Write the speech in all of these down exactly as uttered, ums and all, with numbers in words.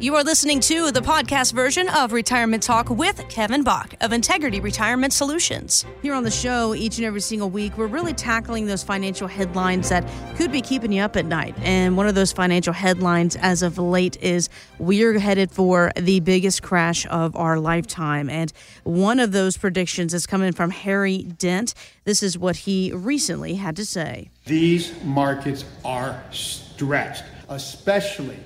You are listening to the podcast version of Retirement Talk with Kevin Bach of Integrity Retirement Solutions. Here on the show, each and every single week, we're really tackling those financial headlines that could be keeping you up at night. And one of those financial headlines as of late is we're headed for the biggest crash of our lifetime. And one of those predictions is coming from Harry Dent. This is what he recently had to say. These markets are stretched, especially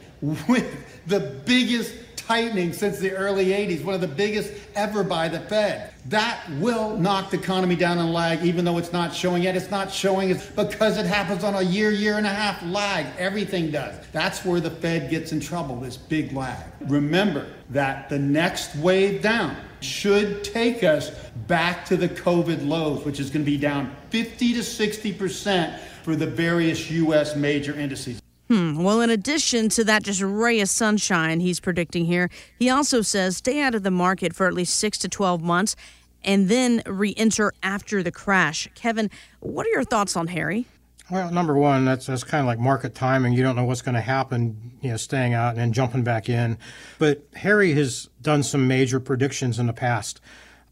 with the biggest tightening since the early eighties, one of the biggest ever by the Fed. That will knock the economy down and lag, even though it's not showing yet. It's not showing it's because it happens on a year, year and a half lag. Everything does. That's where the Fed gets in trouble, this big lag. Remember that the next wave down should take us back to the COVID lows, which is going to be down fifty to sixty percent for the various U S major indices. Hmm. Well, in addition to that just ray of sunshine he's predicting here, he also says stay out of the market for at least six to twelve months and then re-enter after the crash. Kevin, what are your thoughts on Harry? Well, number one, that's, that's kind of like market timing. You don't know what's going to happen, you know, staying out and then jumping back in. But Harry has done some major predictions in the past.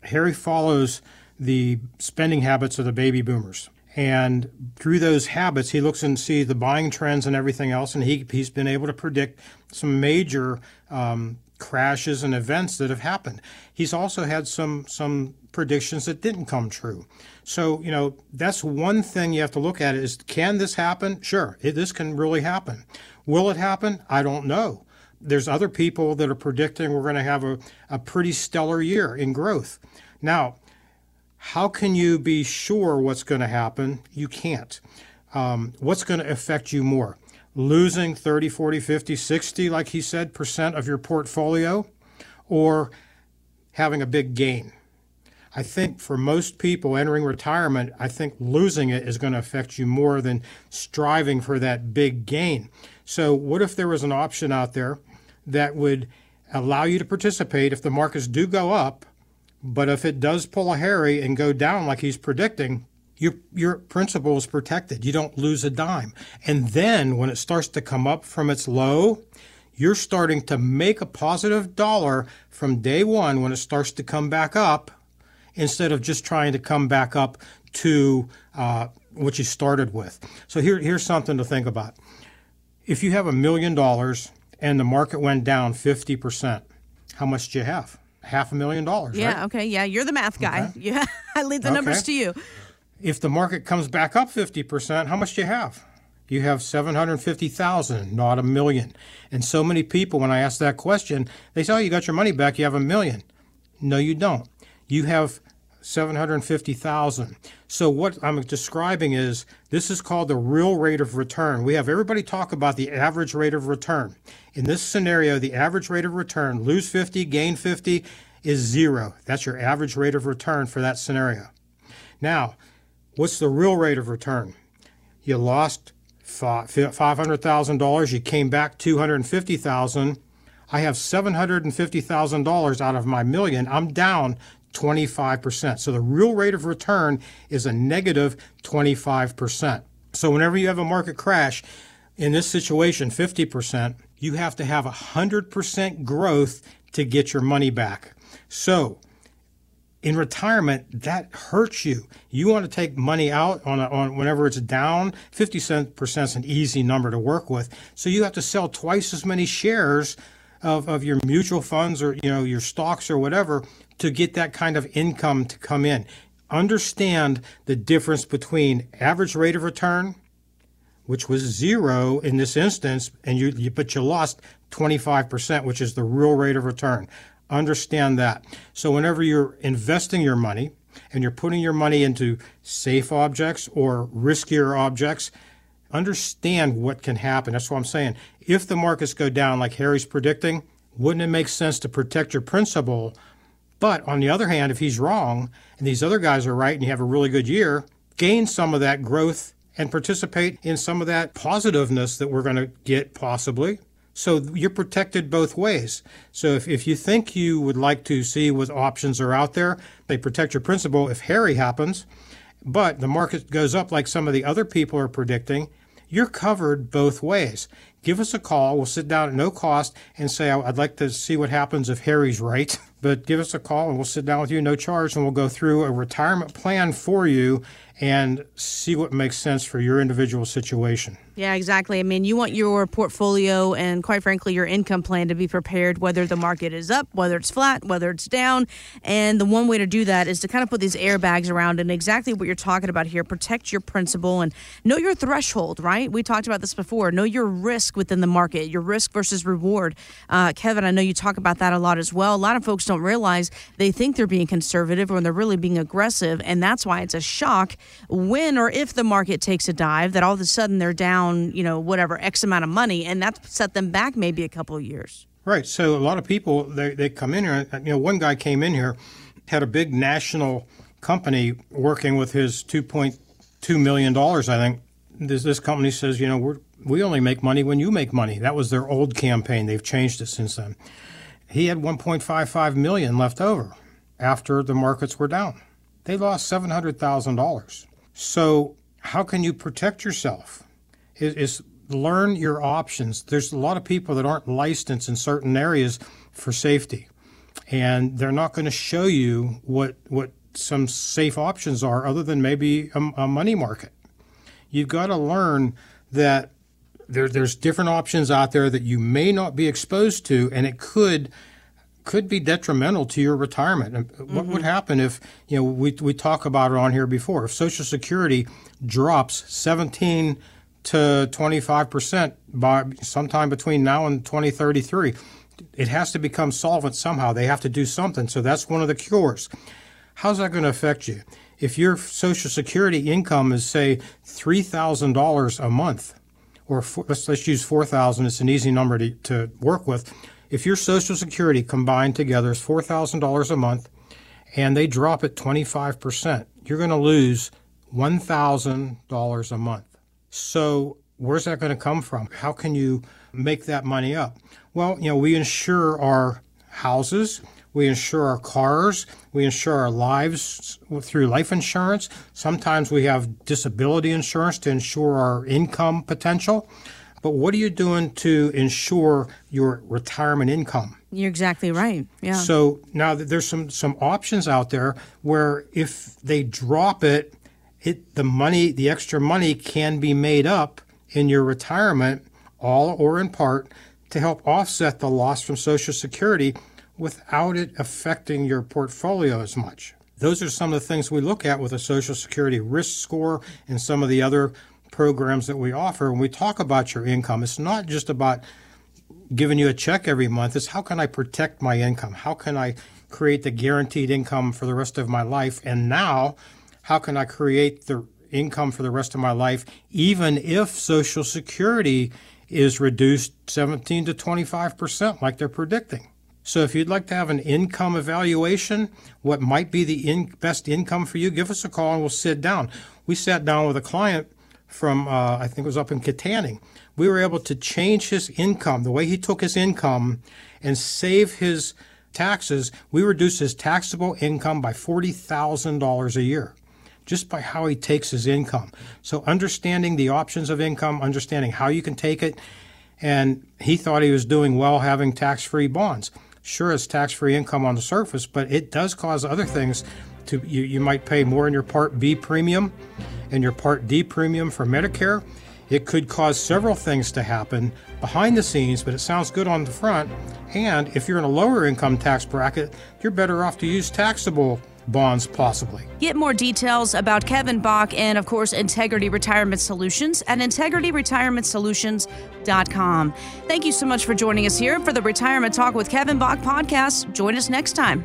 Harry follows the spending habits of the baby boomers. And through those habits, he looks and sees the buying trends and everything else, and he, he's been able to predict some major um, crashes and events that have happened. He's also had some some predictions that didn't come true. So, you know, that's one thing you have to look at is, can this happen? Sure, it, this can really happen. Will it happen? I don't know. There's other people that are predicting we're going to have a, a pretty stellar year in growth. Now, how can you be sure what's going to happen? You can't. Um, what's going to affect you more? Losing thirty, forty, fifty, sixty, like he said, percent of your portfolio, or having a big gain? I think for most people entering retirement, I think losing it is going to affect you more than striving for that big gain. So what if there was an option out there that would allow you to participate if the markets do go up? But if it does pull a Harry and go down like he's predicting, your, your principal is protected. You don't lose a dime. And then when it starts to come up from its low, you're starting to make a positive dollar from day one when it starts to come back up, instead of just trying to come back up to uh, what you started with. So here, here's something to think about. If you have a million dollars and the market went down fifty percent, how much do you have? Half a million dollars, yeah, right? Yeah, okay, yeah, you're the math guy. Okay. Yeah, I leave the okay. numbers to you. If the market comes back up fifty percent, how much do you have? You have seven hundred fifty thousand dollars, not a million. And so many people, when I ask that question, they say, oh, you got your money back, you have a million. No, you don't. You have seven hundred fifty thousand dollars. So what I'm describing is, this is called the real rate of return. We have everybody talk about the average rate of return. In this scenario, the average rate of return, lose fifty, gain fifty, is zero. That's your average rate of return for that scenario. Now, what's the real rate of return? You lost five hundred thousand dollars, you came back two hundred fifty thousand dollars. I have seven hundred fifty thousand dollars out of my million. I'm down twenty-five percent. So the real rate of return is a negative twenty-five percent. So whenever you have a market crash, in this situation, fifty percent, you have to have one hundred percent growth to get your money back. So in retirement, that hurts you. You want to take money out on, a, on whenever it's down. fifty percent is an easy number to work with. So you have to sell twice as many shares of, of your mutual funds or, you know, your stocks or whatever to get that kind of income to come in. Understand the difference between average rate of return, which was zero in this instance, and you, you but you lost twenty-five percent, which is the real rate of return. Understand that. So whenever you're investing your money and you're putting your money into safe objects or riskier objects, understand what can happen. That's what I'm saying. If the markets go down like Harry's predicting, wouldn't it make sense to protect your principal? But on the other hand, if he's wrong and these other guys are right and you have a really good year, gain some of that growth and participate in some of that positiveness that we're going to get possibly. So you're protected both ways. So if, if you think you would like to see what options are out there, they protect your principal if Harry happens, but the market goes up like some of the other people are predicting, you're covered both ways. Give us a call. We'll sit down at no cost and say, I'd like to see what happens if Harry's right. But give us a call and we'll sit down with you, no charge, and we'll go through a retirement plan for you and see what makes sense for your individual situation. Yeah, exactly. I mean, you want your portfolio and, quite frankly, your income plan to be prepared, whether the market is up, whether it's flat, whether it's down. And the one way to do that is to kind of put these airbags around, and exactly what you're talking about here, protect your principal and know your threshold, right? We talked about this before. Know your risk within the market, your risk versus reward. Uh, Kevin, I know you talk about that a lot as well. A lot of folks don't realize they think they're being conservative when they're really being aggressive, and that's why it's a shock when or if the market takes a dive that all of a sudden they're down, you know, whatever, X amount of money, and that set them back maybe a couple of years. Right. So a lot of people, they, they come in here, you know, one guy came in here, had a big national company working with his two point two million dollars, I think. This, this company says, you know, we're, we only make money when you make money. That was their old campaign. They've changed it since then. He had one point five five million dollars left over after the markets were down. They lost seven hundred thousand dollars. So how can you protect yourself? Is, is learn your options. There's a lot of people that aren't licensed in certain areas for safety, and they're not going to show you what what some safe options are other than maybe a, a money market. You've got to learn that there, there's different options out there that you may not be exposed to, and it could could be detrimental to your retirement. And what mm-hmm. would happen if, you know, we we talk about it on here before, if Social Security drops seventeen to twenty-five percent by sometime between now and twenty thirty-three, it has to become solvent somehow. They have to do something. So that's one of the cures. How's that going to affect you? If your Social Security income is, say, three thousand dollars a month, or four, let's, let's use four thousand dollars, it's an easy number to, to work with. If your Social Security combined together is four thousand dollars a month and they drop it twenty-five percent, you're going to lose one thousand dollars a month. So where's that going to come from? How can you make that money up? Well, you know, we insure our houses, we insure our cars, we insure our lives through life insurance. Sometimes we have disability insurance to insure our income potential. But what are you doing to ensure your retirement income? You're exactly right. Yeah. So now there's some, some options out there where if they drop it, it the money, the extra money can be made up in your retirement, all or in part, to help offset the loss from Social Security without it affecting your portfolio as much. Those are some of the things we look at with a Social Security risk score and some of the other programs that we offer. When we talk about your income, it's not just about giving you a check every month. It's how can I protect my income? How can I create the guaranteed income for the rest of my life? And now, how can I create the income for the rest of my life, even if Social Security is reduced seventeen to twenty-five percent like they're predicting? So if you'd like to have an income evaluation, what might be the in- best income for you, give us a call and we'll sit down. We sat down with a client from, uh, I think it was up in Katanning. We were able to change his income, the way he took his income and save his taxes. We reduced his taxable income by forty thousand dollars a year just by how he takes his income. So understanding the options of income, understanding how you can take it, and he thought he was doing well having tax-free bonds. Sure, it's tax-free income on the surface, but it does cause other things. To, you, you might pay more in your Part B premium and your Part D premium for Medicare. It could cause several things to happen behind the scenes, but it sounds good on the front. And if you're in a lower income tax bracket, you're better off to use taxable bonds possibly. Get more details about Kevin Bach and, of course, Integrity Retirement Solutions at integrity retirement solutions dot com. Thank you so much for joining us here for the Retirement Talk with Kevin Bach podcast. Join us next time.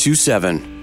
two seven.